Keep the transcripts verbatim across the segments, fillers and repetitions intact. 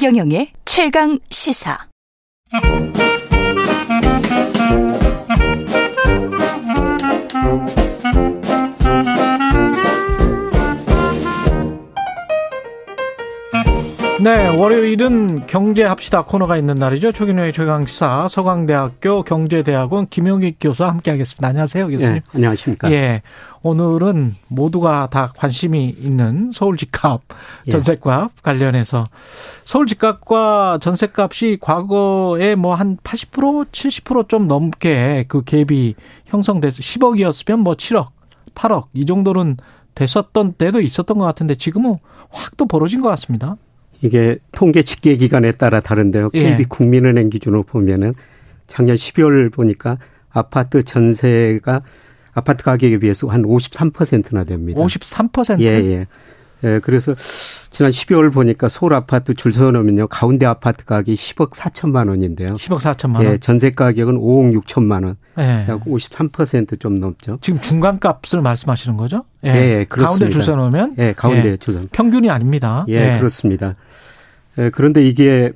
최경영의 최강 시사. 네, 월요일은 경제합시다 코너가 있는 날이죠. 최경영의 최강시사, 서강대학교 경제대학원 김용익 교수와 함께하겠습니다. 안녕하세요, 교수님. 네, 안녕하십니까. 예, 오늘은 모두가 다 관심이 있는 서울 집값, 전셋값 예. 관련해서 서울 집값과 전셋값이 과거에 뭐 한 팔십 퍼센트, 칠십 퍼센트 좀 넘게 그 갭이 형성돼서 십억이었으면 뭐 칠억, 팔억 이 정도는 됐었던 때도 있었던 것 같은데 지금은 확 또 벌어진 것 같습니다. 이게 통계 집계 기간에 따라 다른데요. 케이비국민은행 예. 기준으로 보면은 작년 십이월 보니까 아파트 전세가 아파트 가격에 비해서 한 오십삼 퍼센트나 됩니다. 오십삼 퍼센트? 예, 예. 예, 그래서 지난 십이월 보니까 서울 아파트 줄 서놓으면요. 가운데 아파트 가격이 십억 사천만 원인데요. 십억 사천만 원? 예, 전세 가격은 오억 육천만 원. 예. 약 오십삼 퍼센트 좀 넘죠. 지금 중간 값을 말씀하시는 거죠? 예, 예, 그렇습니다. 가운데 줄 서놓으면? 예, 가운데 예. 줄 서놓으면. 평균이 아닙니다. 예, 예. 그렇습니다. 예, 그런데 이게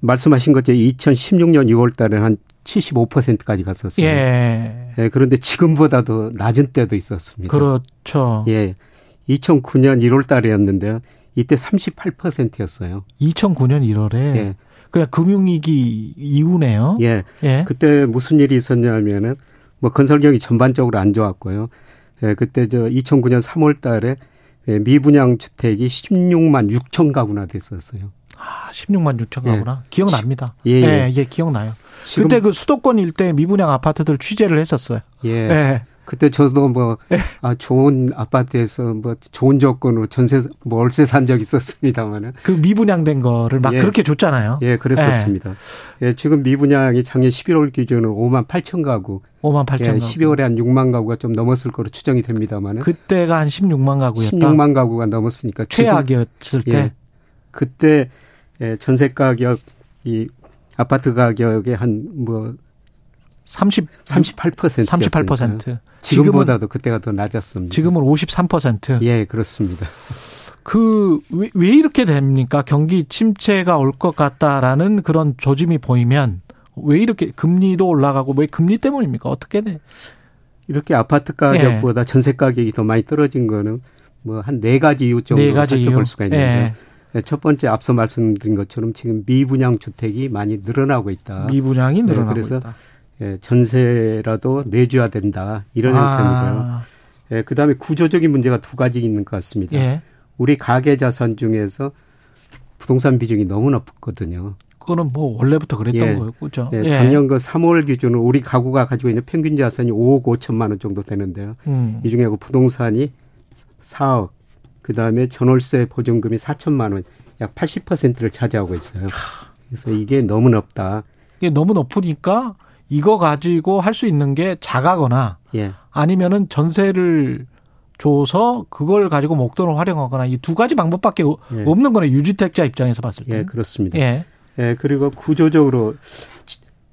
말씀하신 것처럼 이천십육년 이월 달에 한 칠십오 퍼센트까지 갔었어요. 예. 예. 그런데 지금보다도 낮은 때도 있었습니다. 그렇죠. 예. 이천구년 일월 달이었는데요. 이때 삼십팔 퍼센트였어요. 이천구 년 일월에? 예. 그냥 금융위기 이후네요. 예. 예. 그때 무슨 일이 있었냐면은 뭐 건설경이 전반적으로 안 좋았고요. 예. 그때 저 이천구년 삼월 달에 예, 미분양 주택이 십육만 육천 가구나 됐었어요. 아, 십육만 육천 가구나. 예. 기억납니다. 예, 예. 예, 예, 기억나요. 그때 그 수도권 일대 미분양 아파트들 취재를 했었어요. 예. 예. 그때 저도 뭐, 예. 아, 좋은 아파트에서 뭐, 좋은 조건으로 전세, 뭐, 월세 산 적이 있었습니다만은. 그 미분양된 거를 막 예. 그렇게 줬잖아요. 예, 그랬었습니다. 예. 예, 지금 미분양이 작년 십일월 기준으로 오만 팔천 가구. 오만 팔천 가구. 예, 십이월에 한 육만 가구가 좀 넘었을 거로 추정이 됩니다만은. 그때가 한 십육만 가구였다. 십육만 가구가 넘었으니까. 최악이었을 때. 예, 그때, 예, 전세 가격, 이, 아파트 가격에 한 뭐, 삼십, 삼십팔 퍼센트. 삼십팔 퍼센트. 지금보다도 그때가 더 낮았습니다. 지금은 오십삼 퍼센트. 예, 그렇습니다. 그, 왜, 왜 이렇게 됩니까? 경기 침체가 올 것 같다라는 그런 조짐이 보이면 왜 이렇게 금리도 올라가고 왜 금리 때문입니까? 어떻게 돼? 이렇게 아파트 가격보다 예. 전세 가격이 더 많이 떨어진 거는 뭐 한 네 가지 이유 정도 네 가지 살펴볼 이유. 수가 있는데요. 예. 첫 번째 앞서 말씀드린 것처럼 지금 미분양 주택이 많이 늘어나고 있다. 미분양이 늘어나고 네, 그래서 있다. 예, 전세라도 내줘야 된다. 이런 아. 형태인데요. 예, 그다음에 구조적인 문제가 두 가지 있는 것 같습니다. 예. 우리 가계 자산 중에서 부동산 비중이 너무나 높거든요. 그거는 뭐 원래부터 그랬던 예. 거였고. 그렇죠? 예, 작년 그 삼월 기준으로 우리 가구가 가지고 있는 평균 자산이 오억 오천만 원 정도 되는데요. 음. 이 중에 부동산이 사억. 그다음에 전월세 보증금이 사천만 원, 약 팔십 퍼센트를 차지하고 있어요. 그래서 이게 너무 높다. 이게 너무 높으니까 이거 가지고 할 수 있는 게 작아거나 예. 아니면은 전세를 줘서 그걸 가지고 목돈을 활용하거나 이 두 가지 방법밖에 예. 없는 거네. 유주택자 입장에서 봤을 때. 예, 그렇습니다. 예. 예, 그리고 구조적으로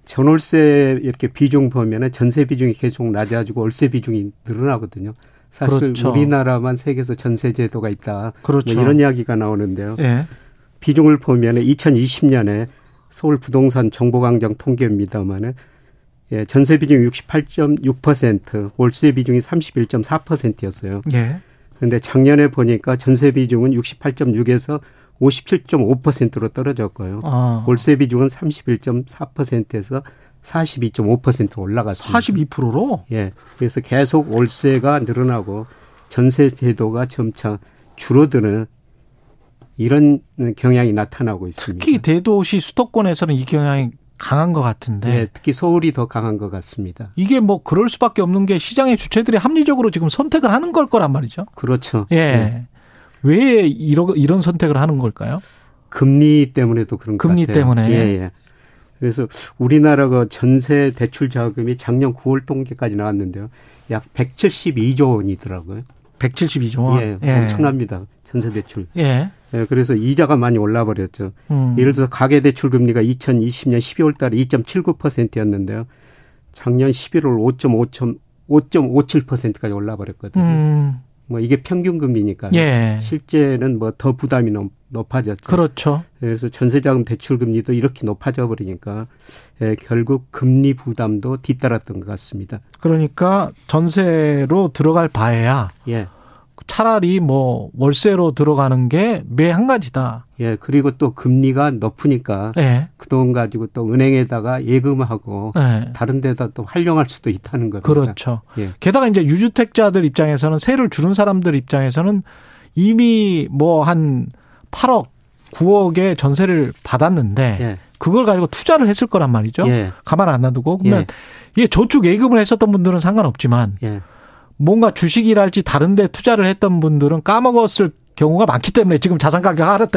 전월세 이렇게 비중 보면은 전세 비중이 계속 낮아지고 월세 비중이 늘어나거든요. 사실 그렇죠. 우리나라만 세계에서 전세 제도가 있다. 그렇죠. 뭐 이런 이야기가 나오는데요. 예. 비중을 보면 이천이십년에 서울 부동산 정보광장 통계입니다만은 예, 전세 비중이 육십팔 점 육 퍼센트, 월세 비중이 삼십일 점 사 퍼센트였어요. 예. 그런데 작년에 보니까 전세 비중은 육십팔 점 육에서 오십칠 점 오 퍼센트로 떨어졌고요. 아. 월세 비중은 삼십일 점 사 퍼센트에서 사십이 점 오 퍼센트 올라갔습니다. 사십이 퍼센트로? 예. 그래서 계속 월세가 늘어나고 전세 제도가 점차 줄어드는 이런 경향이 나타나고 있습니다. 특히 대도시 수도권에서는 이 경향이 강한 것 같은데. 예, 특히 서울이 더 강한 것 같습니다. 이게 뭐 그럴 수밖에 없는 게 시장의 주체들이 합리적으로 지금 선택을 하는 걸 거란 말이죠. 그렇죠. 예. 예. 왜 이러, 이런 선택을 하는 걸까요? 금리 때문에도 그런 것 금리 같아요. 금리 때문에. 예, 예. 그래서 우리나라가 전세 대출 자금이 작년 구월 통계까지 나왔는데요. 약 백칠십이조 원이더라고요. 백칠십이조 원? 예, 예. 엄청납니다. 전세 대출. 예. 예. 그래서 이자가 많이 올라버렸죠. 음. 예를 들어서 가계대출 금리가 이천이십년 십이월 달에 이 점 칠구 퍼센트였는데요. 작년 십일월 오점오칠 퍼센트까지 올라버렸거든요. 음. 뭐 이게 평균 금리니까 예. 실제는 뭐 더 부담이 높, 높아졌죠. 그렇죠. 그래서 전세자금 대출 금리도 이렇게 높아져 버리니까 예, 결국 금리 부담도 뒤따랐던 것 같습니다. 그러니까 전세로 들어갈 바에야 예. 차라리 뭐 월세로 들어가는 게 매 한 가지다. 예, 그리고 또 금리가 높으니까 예. 그 돈 가지고 또 은행에다가 예금하고 예. 다른 데다 또 활용할 수도 있다는 겁니다. 그렇죠. 예. 게다가 이제 유주택자들 입장에서는 세를 줄은 사람들 입장에서는 이미 뭐 한 팔억, 구억의 전세를 받았는데 예. 그걸 가지고 투자를 했을 거란 말이죠. 예. 가만 안 놔두고. 그러면 예. 예, 저축 예금을 했었던 분들은 상관없지만 예. 뭔가 주식이랄지 다른 데 투자를 했던 분들은 까먹었을 경우가 많기 때문에 지금 자산 가격 하락,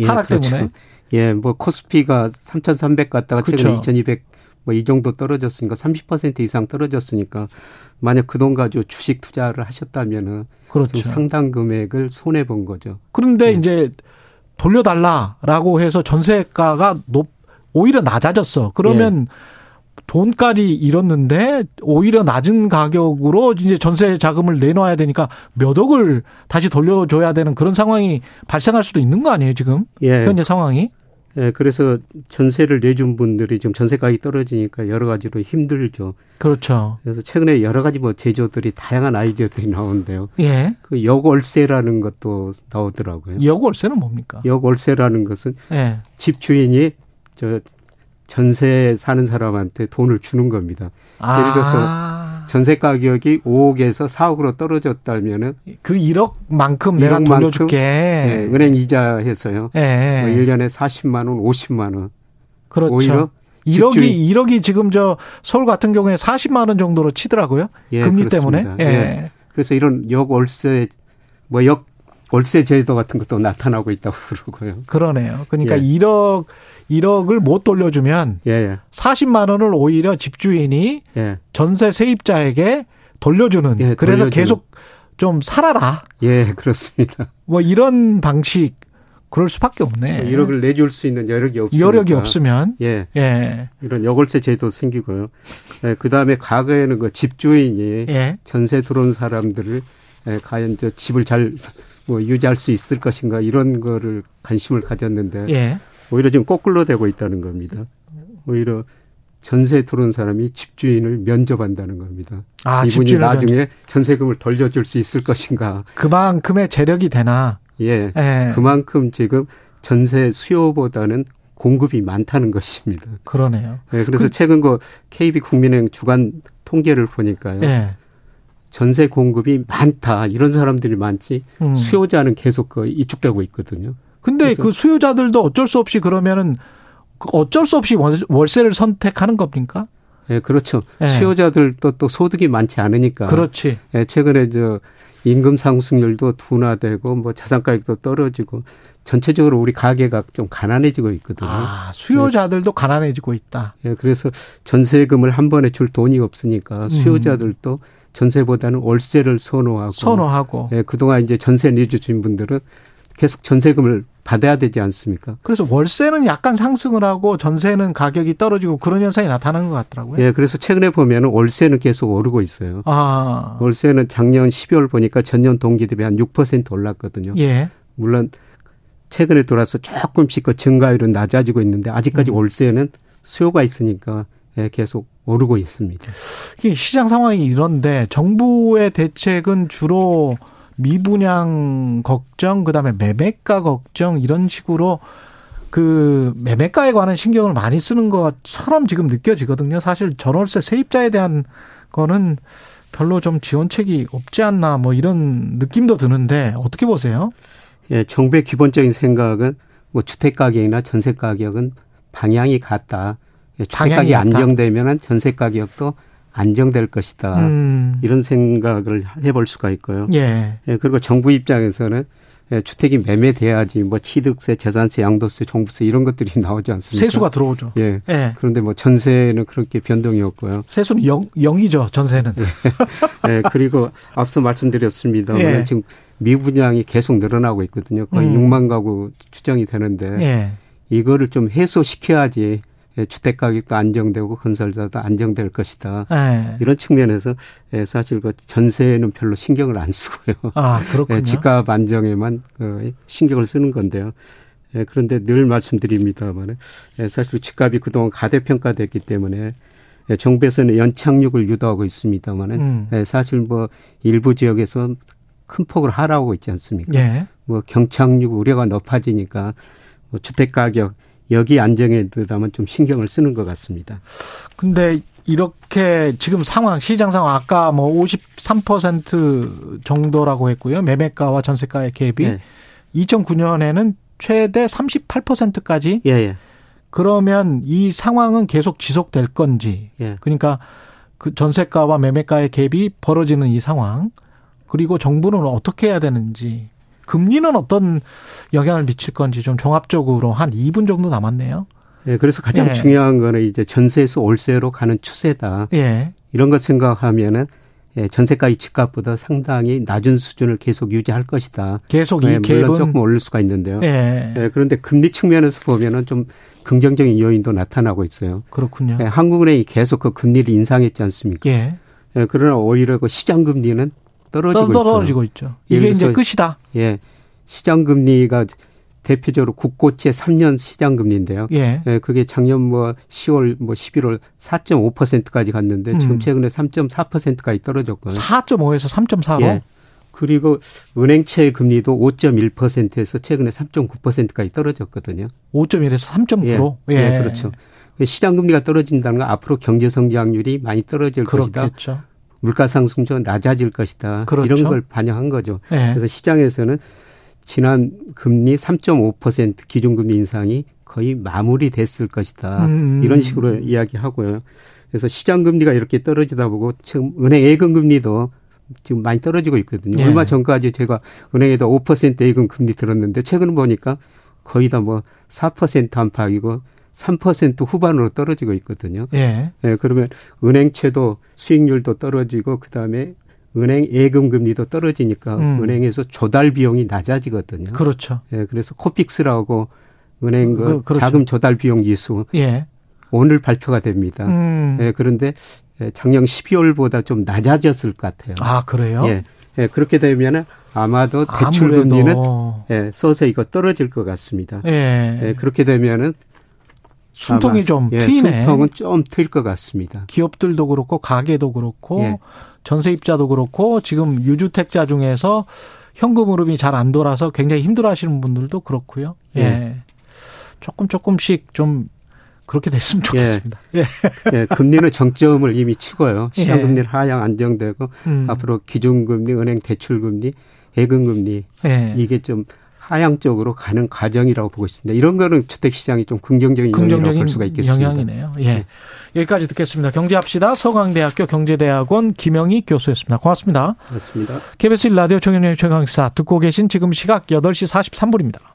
예, 하락 그렇죠. 때문에. 예, 뭐 코스피가 삼천삼백 갔다가 그렇죠. 최근에 이천이백 뭐 이 정도 떨어졌으니까 삼십 퍼센트 이상 떨어졌으니까 만약 그 돈 가지고 주식 투자를 하셨다면은 그렇죠. 상당 금액을 손해 본 거죠. 그런데 예. 이제 돌려달라라고 해서 전세가가 높 오히려 낮아졌어. 그러면 예. 돈까지 잃었는데 오히려 낮은 가격으로 이제 전세 자금을 내놔야 되니까 몇 억을 다시 돌려줘야 되는 그런 상황이 발생할 수도 있는 거 아니에요, 지금? 예. 현재 상황이? 예, 그래서 전세를 내준 분들이 지금 전세 가격이 떨어지니까 여러 가지로 힘들죠. 그렇죠. 그래서 최근에 여러 가지 뭐 제조들이 다양한 아이디어들이 나오는데요. 예. 그 역월세라는 것도 나오더라고요. 역월세는 뭡니까? 역월세라는 것은 예. 집주인이 저 전세 사는 사람한테 돈을 주는 겁니다. 아. 예를 들어서 전세 가격이 오억에서 사억으로 떨어졌다면은 그 일억만큼 내가 일억만큼 돌려줄게. 네, 은행 이자 해서요. 네. 뭐 일 년에 사십만 원, 오십만 원. 그렇죠. 오히려 일억이, 일억이 지금 저 서울 같은 경우에 사십만 원 정도로 치더라고요. 예, 금리 그렇습니다. 때문에. 예. 예. 그래서 이런 역월세, 뭐 역, 월세 제도 같은 것도 나타나고 있다고 그러고요. 그러네요. 그러니까 예. 일억, 일억을 못 돌려주면 예. 사십만 원을 오히려 집주인이 예. 전세 세입자에게 돌려주는. 예, 그래서 돌려주는. 계속 좀 살아라. 예, 그렇습니다. 뭐 이런 방식 그럴 수밖에 없네. 일억을 내줄 수 있는 여력이 없으니까. 여력이 없으면. 예. 예. 이런 역월세 제도 생기고요. 예, 그다음에 과거에는 그 집주인이 예. 전세 들어온 사람들을 예, 과연 저 집을 잘 뭐 유지할 수 있을 것인가 이런 거를 관심을 가졌는데 예. 오히려 지금 거꾸로 되고 있다는 겁니다. 오히려 전세 들어온 사람이 집주인을 면접한다는 겁니다. 아, 이분이 나중에 면접. 전세금을 돌려줄 수 있을 것인가. 그만큼의 재력이 되나. 예, 예. 그만큼 지금 전세 수요보다는 공급이 많다는 것입니다. 그러네요. 예, 그래서 그, 최근 그 케이비국민은행 주간 통계를 보니까요. 예. 전세 공급이 많다. 이런 사람들이 많지 음. 수요자는 계속 그 이축되고 있거든요. 근데 그 수요자들도 어쩔 수 없이 그러면은 어쩔 수 없이 월세를 선택하는 겁니까? 예, 네, 그렇죠. 네. 수요자들도 또 소득이 많지 않으니까. 그렇지. 네, 최근에 저 임금 상승률도 둔화되고 뭐 자산 가격도 떨어지고 전체적으로 우리 가계가 좀 가난해지고 있거든요. 아, 수요자들도 네. 가난해지고 있다. 예, 네, 그래서 전세금을 한 번에 줄 돈이 없으니까 수요자들도 음. 전세보다는 월세를 선호하고. 선호하고. 예, 그동안 이제 전세 내주신 분들은 계속 전세금을 받아야 되지 않습니까? 그래서 월세는 약간 상승을 하고 전세는 가격이 떨어지고 그런 현상이 나타나는 것 같더라고요. 예, 그래서 최근에 보면 월세는 계속 오르고 있어요. 아. 월세는 작년 십이월 보니까 전년 동기 대비 한 육 퍼센트 올랐거든요. 예. 물론 최근에 돌아서 조금씩 그 증가율은 낮아지고 있는데 아직까지 음. 월세는 수요가 있으니까 예, 계속 오르고 있습니다. 시장 상황이 이런데 정부의 대책은 주로 미분양 걱정, 그다음에 매매가 걱정 이런 식으로 그 매매가에 관한 신경을 많이 쓰는 것처럼 지금 느껴지거든요. 사실 전월세 세입자에 대한 거는 별로 좀 지원책이 없지 않나 뭐 이런 느낌도 드는데 어떻게 보세요? 예, 정부의 기본적인 생각은 뭐 주택 가격이나 전세 가격은 방향이 같다. 주택 가격이 안정되면 전세 가격도 안정될 것이다. 음. 이런 생각을 해볼 수가 있고요. 예. 예, 그리고 정부 입장에서는 주택이 매매돼야지 뭐 취득세, 재산세, 양도세, 종부세 이런 것들이 나오지 않습니까? 세수가 들어오죠. 예. 예. 그런데 뭐 전세는 그렇게 변동이 없고요. 세수는 영, 영이죠. 전세는. 예. 예. 그리고 앞서 말씀드렸습니다. 예. 지금 미분양이 계속 늘어나고 있거든요. 거의 음. 육만 가구 추정이 되는데 예. 이거를 좀 해소시켜야지 주택 가격도 안정되고 건설자도 안정될 것이다. 네. 이런 측면에서 사실 그 전세는 별로 신경을 안 쓰고요. 아, 그렇군요. 집값 안정에만 신경을 쓰는 건데요. 그런데 늘 말씀드립니다만 사실 집값이 그동안 가대평가됐기 때문에 정부에서는 연착륙을 유도하고 있습니다만 음. 사실 뭐 일부 지역에서 큰 폭을 하락하고 있지 않습니까? 예. 뭐 경착륙 우려가 높아지니까 뭐 주택 가격 여기 안정에 대해서만 좀 신경을 쓰는 것 같습니다. 근데 이렇게 지금 상황, 시장 상황 아까 뭐 오십삼 퍼센트 정도라고 했고요. 매매가와 전세가의 갭이 예. 이천구 년에는 최대 삼십팔 퍼센트까지. 예예. 그러면 이 상황은 계속 지속될 건지. 예. 그러니까 그 전세가와 매매가의 갭이 벌어지는 이 상황. 그리고 정부는 어떻게 해야 되는지. 금리는 어떤 영향을 미칠 건지 좀 종합적으로 한 이 분 정도 남았네요. 예, 그래서 가장 예. 중요한 거는 이제 전세에서 월세로 가는 추세다. 예. 이런 것 생각하면은 예, 전세가의 집값보다 상당히 낮은 수준을 계속 유지할 것이다. 계속 예, 이 갭은. 물론 조금 오를 수가 있는데요. 예. 예, 그런데 금리 측면에서 보면은 좀 긍정적인 요인도 나타나고 있어요. 그렇군요. 예, 한국은행이 계속 그 금리를 인상했지 않습니까? 예. 예, 그러나 오히려 그 시장 금리는 떨어지고, 떨어지고 있죠. 이게 이제 끝이다. 예, 시장 금리가 대표적으로 국고채 삼 년 시장 금리인데요. 예. 예, 그게 작년 뭐 시월 뭐 십일월 사 점 오 퍼센트까지 갔는데 음. 지금 최근에 삼 점 사 퍼센트까지 떨어졌고요. 사 점 오에서 삼 점 사로. 예. 그리고 은행채 금리도 오 점 일 퍼센트에서 최근에 삼 점 구 퍼센트까지 떨어졌거든요. 오 점 일에서 삼 점 구로. 예. 예. 예, 그렇죠. 시장 금리가 떨어진다는 건 앞으로 경제 성장률이 많이 떨어질 그렇겠죠. 것이다. 그렇겠죠. 물가 상승률이 낮아질 것이다. 그렇죠. 이런 걸 반영한 거죠. 네. 그래서 시장에서는 지난 금리 삼 점 오 퍼센트 기준금리 인상이 거의 마무리됐을 것이다. 음. 이런 식으로 이야기하고요. 그래서 시장금리가 이렇게 떨어지다 보고 지금 은행 예금금리도 지금 많이 떨어지고 있거든요. 네. 얼마 전까지 제가 은행에다 오 퍼센트 예금금리 들었는데 최근 보니까 거의 다 뭐 사 퍼센트 안팎이고 삼 퍼센트 후반으로 떨어지고 있거든요. 예. 예, 그러면 은행채도 수익률도 떨어지고 그다음에 은행 예금 금리도 떨어지니까 음. 은행에서 조달 비용이 낮아지거든요. 그렇죠. 예, 그래서 코픽스라고 은행 그, 그, 그렇죠. 자금 조달 비용 지수 예. 오늘 발표가 됩니다. 음. 예, 그런데 작년 십이월보다 좀 낮아졌을 것 같아요. 아, 그래요? 예. 예, 그렇게 되면은 아마도 대출 금리는 예, 서서히 이거 떨어질 것 같습니다. 예. 예, 그렇게 되면은 숨통이 좀 예, 트이네. 숨통은 좀 트일 것 같습니다. 기업들도 그렇고 가게도 그렇고 예. 전세입자도 그렇고 지금 유주택자 중에서 현금 흐름이 잘 안 돌아서 굉장히 힘들어하시는 분들도 그렇고요. 예. 예. 조금 조금씩 좀 그렇게 됐으면 좋겠습니다. 예. 예. 예. 금리는 정점을 이미 치고요. 시장금리는 예. 하향 안정되고 음. 앞으로 기준금리, 은행 대출금리, 예금금리 예. 이게 좀 하향 쪽으로 가는 과정이라고 보고 있습니다. 이런 거는 주택시장이 좀 긍정적인, 긍정적인 영향이라고 볼 수가 있겠습니다. 영향이네요. 예. 네. 여기까지 듣겠습니다. 경제합시다. 서강대학교 경제대학원 김용익 교수였습니다. 고맙습니다. 고맙습니다. 케이비에스 일 라디오 청년의 최강시사 듣고 계신 지금 시각 여덟 시 사십삼 분입니다.